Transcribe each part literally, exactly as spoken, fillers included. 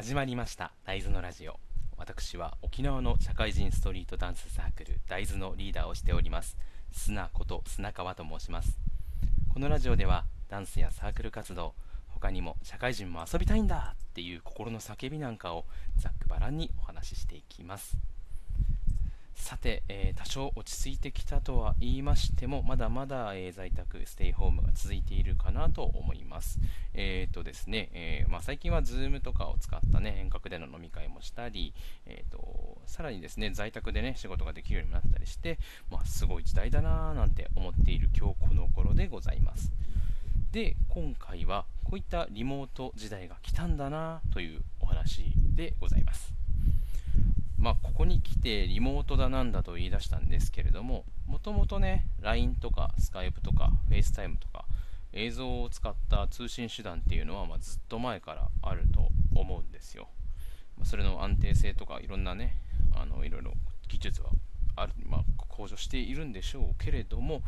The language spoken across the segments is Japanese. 始まりました大豆のラジオ。私は沖縄の社会人ストリートダンスサークル大豆のリーダーをしております、砂こと砂川と申します。このラジオではダンスやサークル活動、他にも社会人も遊びたいんだっていう心の叫びなんかをざっくばらんにお話ししていきます。さて、えー、多少落ち着いてきたとは言いましても、まだまだ、えー、在宅、ステイホームが続いているかなと思います。えーとですね、えーまあ、最近は Zoom とかを使った、ね、遠隔での飲み会もしたり、えーと、さらにですね、在宅で、ね、仕事ができるようになったりして、まあ、すごい時代だなぁなんて思っている今日この頃でございます。で、今回はこういったリモート時代が来たんだなぁというお話でございます。まあ、ここに来てリモートだなんだと言い出したんですけれども、もともとね、ライン とか Skype とか FaceTime とか映像を使った通信手段っていうのは、まあ、ずっと前からあると思うんですよ。まあ、それの安定性とかいろんなね、あのいろいろ技術はある、まあ、向上しているんでしょうけれども、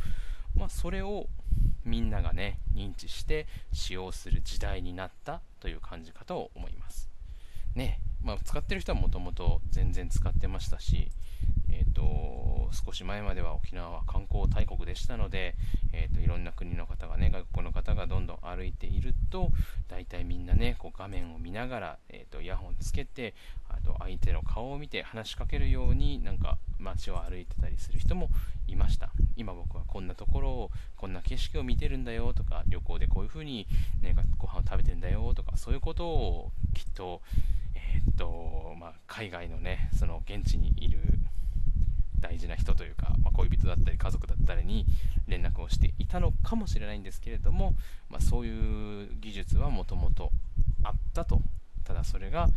まあ、それをみんながね、認知して使用する時代になったという感じかと思います。ね、まあ、使ってる人はもともと全然使ってましたし、えー、と少し前までは沖縄は観光大国でしたので、えー、といろんな国の方がね、外国の方がどんどん歩いていると、大体みんなね、こう画面を見ながら、えー、とイヤホンつけて、あと相手の顔を見て話しかけるようになんか街を歩いてたりする人もいました。今僕はこんなところを、こんな景色を見てるんだよとか、旅行でこういうふうに、ね、ご飯を食べてんだよとか、そういうことをきっとえっとまあ、海外のね、その現地にいる大事な人というか、まあ、恋人だったり家族だったりに連絡をしていたのかもしれないんですけれども、まあ、そういう技術はもともとあったと。ただそれが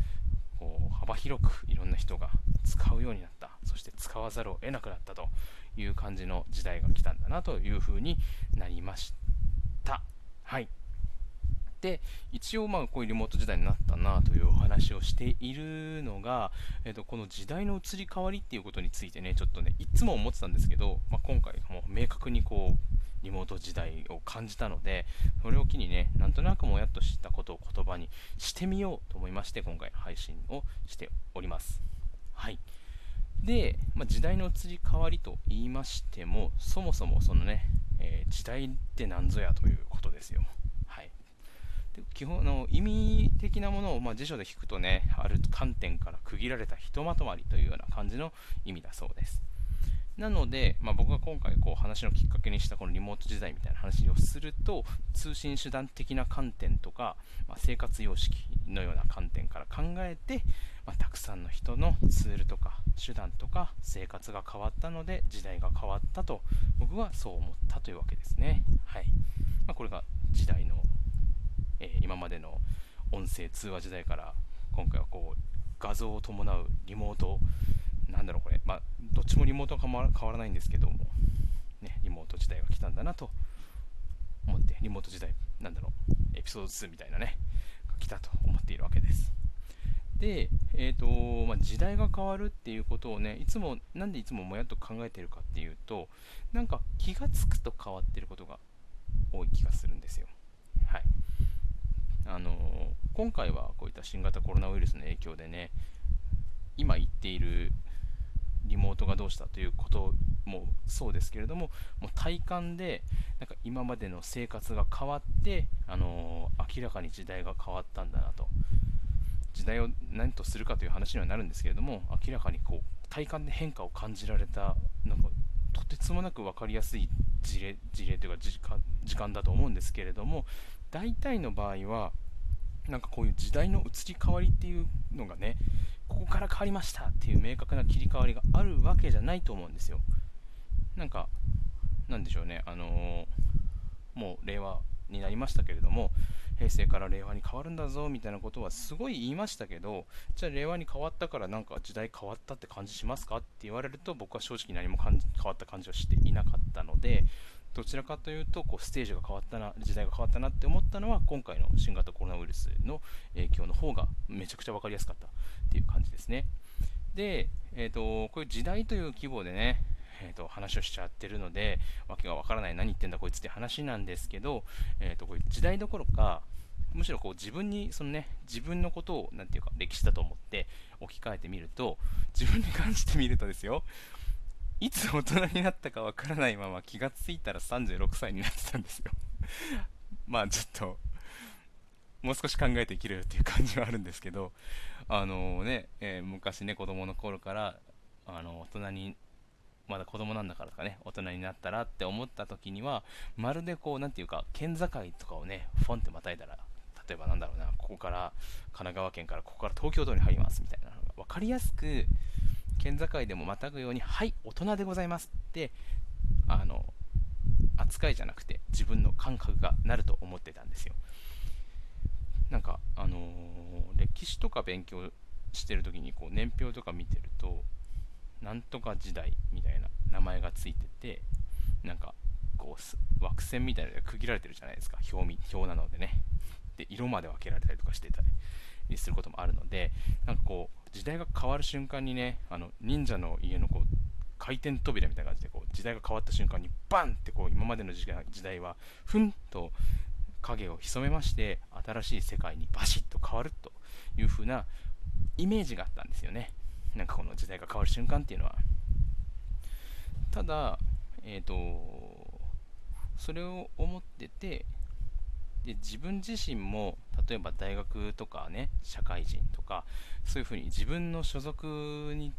こう幅広くいろんな人が使うようになった、そして使わざるを得なくなったという感じの時代が来たんだなというふうになりました。はい。で、一応まあこういうリモート時代になったなというお話をしているのが、えー、とこの時代の移り変わりっていうことについてね、ちょっとねいつも思ってたんですけど、まあ、今回も明確にこうリモート時代を感じたので、それを機にね、なんとなくもやっと知ったことを言葉にしてみようと思いまして、今回配信をしております。はい。で、まあ、時代の移り変わりと言いましても、そもそもそのね、えー、時代って何ぞやということですよ。基本の意味的なものを、まあ、辞書で引くとね、ある観点から区切られたひとまとまりというような感じの意味だそうです。なので、まあ、僕が今回こう話のきっかけにしたこのリモート時代みたいな話をすると、通信手段的な観点とか、まあ、生活様式のような観点から考えて、まあ、たくさんの人のツールとか手段とか生活が変わったので時代が変わったと、僕はそう思ったというわけですね。はい。まあ、これが時代の今までの音声通話時代から、今回はこう画像を伴うリモート、なんだろうこれ、まあ、どっちもリモートは変わらないんですけども、ね、リモート時代が来たんだなと思って、リモート時代、なんだろう、エピソードツーみたいなね、が来たと思っているわけです。で、えーとまあ、時代が変わるっていうことをね、いつもなんでいつももやっと考えてるかっていうと、なんか気がつくと変わってることが多い気がするんですよ。はい。あのー、今回はこういった新型コロナウイルスの影響でね、今言っているリモートがどうしたということもそうですけれども、もう体感でなんか今までの生活が変わって、あのー、明らかに時代が変わったんだなと。時代を何とするかという話にはなるんですけれども、明らかにこう体感で変化を感じられた、なんかとてつもなく分かりやすい事例、事例というか時間、時間だと思うんですけれども、大体の場合はなんかこういう時代の移り変わりっていうのがね、ここから変わりましたっていう明確な切り替わりがあるわけじゃないと思うんですよ。なんかなんでしょうね、あのー、もう令和になりましたけれども、平成から令和に変わるんだぞみたいなことはすごい言いましたけど、じゃあ令和に変わったからなんか時代変わったって感じしますかって言われると、僕は正直何も変わった感じはしていなかったので、どちらかというとこうステージが変わったな、時代が変わったなって思ったのは、今回の新型コロナウイルスの影響の方がめちゃくちゃ分かりやすかったっていう感じですね。で、えーと、こういう時代という規模でね、えーと、話をしちゃってるので、わけが分からない、何言ってんだこいつって話なんですけど、えーと、こういう時代どころか、むしろこう自分にそのね自分のことをなんていうか歴史だと思って置き換えてみると、自分に感じてみるとですよ、いつ大人になったかわからないまま気がついたらさんじゅうろくさいになってたんですよまあちょっともう少し考えて生きるっていう感じはあるんですけど、あのー、ね、えー、昔ね子供の頃からあの大人にまだ子供なんだからとかね、大人になったらって思った時には、まるでこうなんていうか県境とかをねフォンってまたいだら、例えばなんだろうな、ここから神奈川県からここから東京都に入りますみたいなのが分かりやすく県境でもまたぐように、はい大人でございますってあの扱いじゃなくて自分の感覚がなると思ってたんですよ。なんかあのー、歴史とか勉強してる時にこう年表とか見てると、なんとか時代みたいな名前がついてて、なんかこう枠線みたいなので区切られてるじゃないですか、表み表なのでね。で色まで分けられたりとかしてたりすることもあるので、なんかこう時代が変わる瞬間にね、あの忍者の家のこう回転扉みたいな感じでこう時代が変わった瞬間にバンってこう今までの時代はふんと影を潜めまして新しい世界にバシッと変わるという風なイメージがあったんですよね。なんかこの時代が変わる瞬間っていうのは、ただえっとそれを思ってて、で自分自身も例えば大学とかね社会人とかそういう風に自分の所属に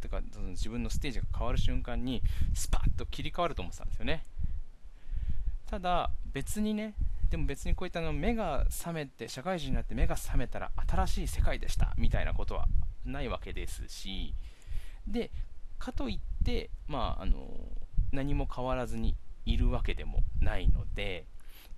とか自分のステージが変わる瞬間にスパッと切り替わると思ってたんですよね。ただ別にね、でも別にこういったの目が覚めて社会人になって目が覚めたら新しい世界でしたみたいなことはないわけですし、でかといって、まあ、あの何も変わらずにいるわけでもないので、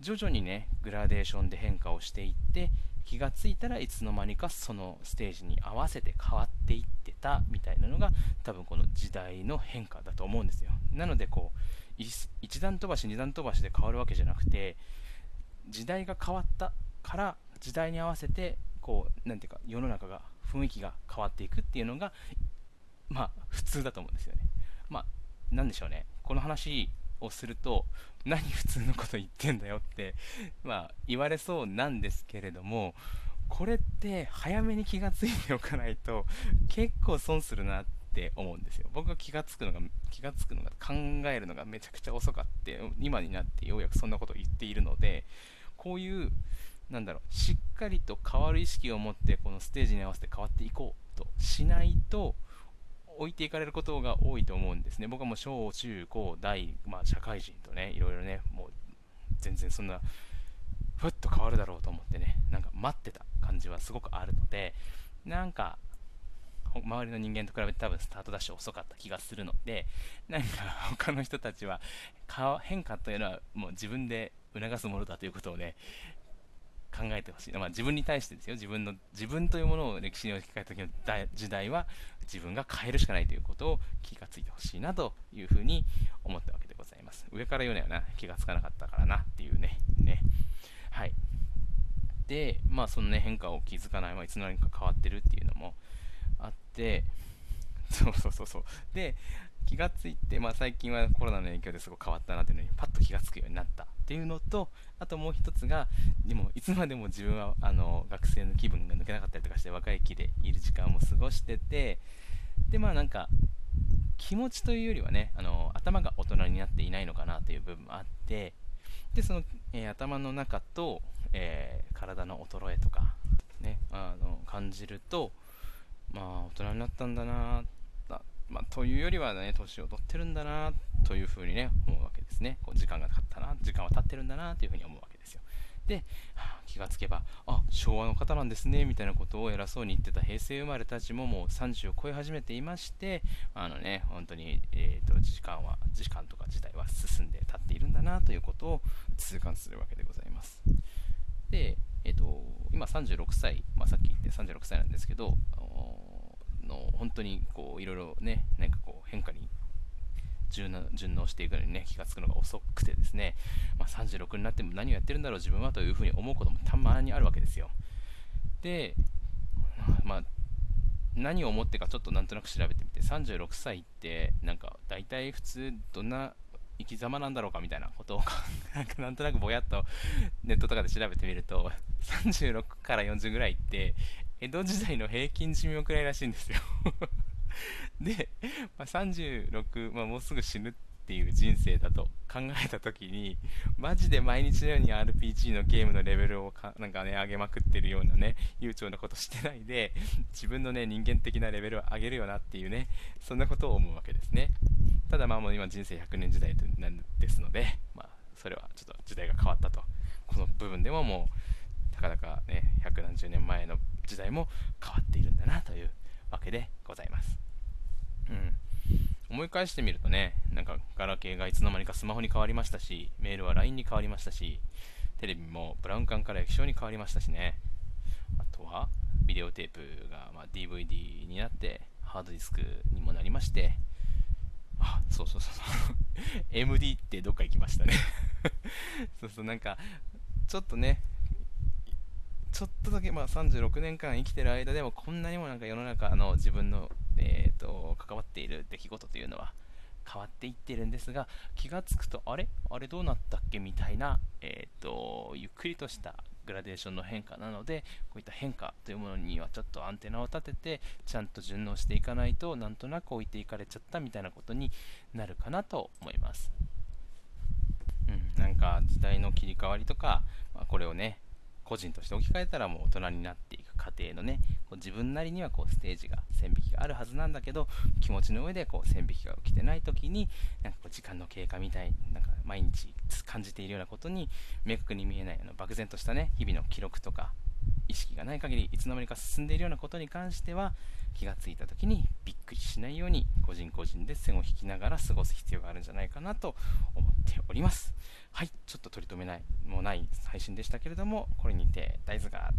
徐々にねグラデーションで変化をしていって、気がついたらいつの間にかそのステージに合わせて変わっていってたみたいなのが多分この時代の変化だと思うんですよ。なのでこう一段飛ばし二段飛ばしで変わるわけじゃなくて、時代が変わったから時代に合わせてこうなんていうか世の中が雰囲気が変わっていくっていうのがまあ普通だと思うんですよね。まあなんでしょうね、この話をすると何普通のこと言ってんだよってまあ言われそうなんですけれども、これって早めに気がついておかないと結構損するなって思うんですよ。僕が気がつくのが気がつくのが考えるのがめちゃくちゃ遅かって、今になってようやくそんなことを言っているので、こういうなんだろうしっかりと変わる意識を持ってこのステージに合わせて変わっていこうとしないと置いていかれることが多いと思うんですね。僕はもう小中高大、まあ、社会人とねいろいろねもう全然そんなふっと変わるだろうと思ってね、なんか待ってた感じはすごくあるので、なんか周りの人間と比べて多分スタートダッシュ遅かった気がするので、なんか他の人たちは変化というのはもう自分で促すものだということをね考えてほしい、まあ、自分に対してですよ。自分の自分というものを歴史に置き換えた時の時代は自分が変えるしかないということを気がついてほしいなというふうに思ったわけでございます。上から言うのよな、気がつかなかったからなっていうねねはいでまあそのね変化を気づかない、まあ、いつの間にか変わってるっていうのもあって、そうそうそうそうで気がついて、まあ、最近はコロナの影響ですごく変わったなというのにパッと気がつくようになったっていうのと、あともう一つがでもいつまでも自分はあの学生の気分が抜けなかったりとかして若い気でいる時間も過ごしてて、でまあなんか気持ちというよりはねあの頭が大人になっていないのかなという部分もあって、でその、えー、頭の中と、えー、体の衰えとか、ね、あの感じるとまあ大人になったんだなってまあ、というよりはね、年を取ってるんだなというふうにね、思うわけですね。こう時間が経ったな、時間は経ってるんだなというふうに思うわけですよ。で、はあ、気がつけば、あ、昭和の方なんですね、みたいなことを偉そうに言ってた平成生まれたちももうさんじゅうを超え始めていまして、あのね、本当に、えーと、時間は、時間とか時代は進んで経っているんだなということを痛感するわけでございます。で、えーと、今さんじゅうろくさい、まあ、さっき言ってさんじゅうろくさいなんですけど、の本当にこういろいろねなんかこう変化に 順, 順応していくのにね気がつくのが遅くてですね、まあ、さんじゅうろくになっても何をやってるんだろう自分はというふうに思うこともたまにあるわけですよ。で、まあ、何を思ってかちょっとなんとなく調べてみて、さんじゅうろくさいってなんか大体普通どんな生き様なんだろうかみたいなことをなんかなんとなくぼやっとネットとかで調べてみると、さんじゅうろくからよんじゅうぐらいって江戸時代の平均寿命くらいらしいんですよで、まあ、さんじゅうろく、まあ、もうすぐ死ぬっていう人生だと考えた時に、マジで毎日のように アールピージー のゲームのレベルをかなんか、ね、上げまくってるようなね、悠長なことしてないで自分の、ね、人間的なレベルを上げるよなっていうね、そんなことを思うわけですね。ただまあもう今人生ひゃくねん時代ですので、まあ、それはちょっと時代が変わったと。この部分でももうたかだかね百何十年前の時代も変わっているんだなというわけでございます。うん、思い返してみるとね、なんかガラケーがいつの間にかスマホに変わりましたし、メールは ライン に変わりましたし、テレビもブラウン管から液晶に変わりましたしね。あとはビデオテープがまあ ディーブイディー になってハードディスクにもなりまして。あ、そうそうそうそうエムディー ってどっか行きましたねそうそう、なんかちょっとねちょっとだけ、まあ、さんじゅうろくねんかん生きてる間でもこんなにもなんか世の中の自分の、えー、と関わっている出来事というのは変わっていってるんですが、気がつくとあれあれどうなったっけみたいな、えー、とゆっくりとしたグラデーションの変化なので、こういった変化というものにはちょっとアンテナを立ててちゃんと順応していかないと、なんとなく置いていかれちゃったみたいなことになるかなと思います。うん、なんか時代の切り替わりとか、まあ、これをね個人として置き換えたらもう大人になっていく過程のね、こう自分なりにはこうステージが線引きがあるはずなんだけど、気持ちの上でこう線引きが起きてない時に、なんかこう時間の経過みたいになんか毎日感じているようなことに明確に見えない、あの漠然としたね日々の記録とか意識がない限りいつの間にか進んでいるようなことに関しては、気がついた時にびっくりしないように個人個人で線を引きながら過ごす必要があるんじゃないかなと思っております。はい、ちょっと取り留めないもうない配信でしたけれども、これにて大豆が大豆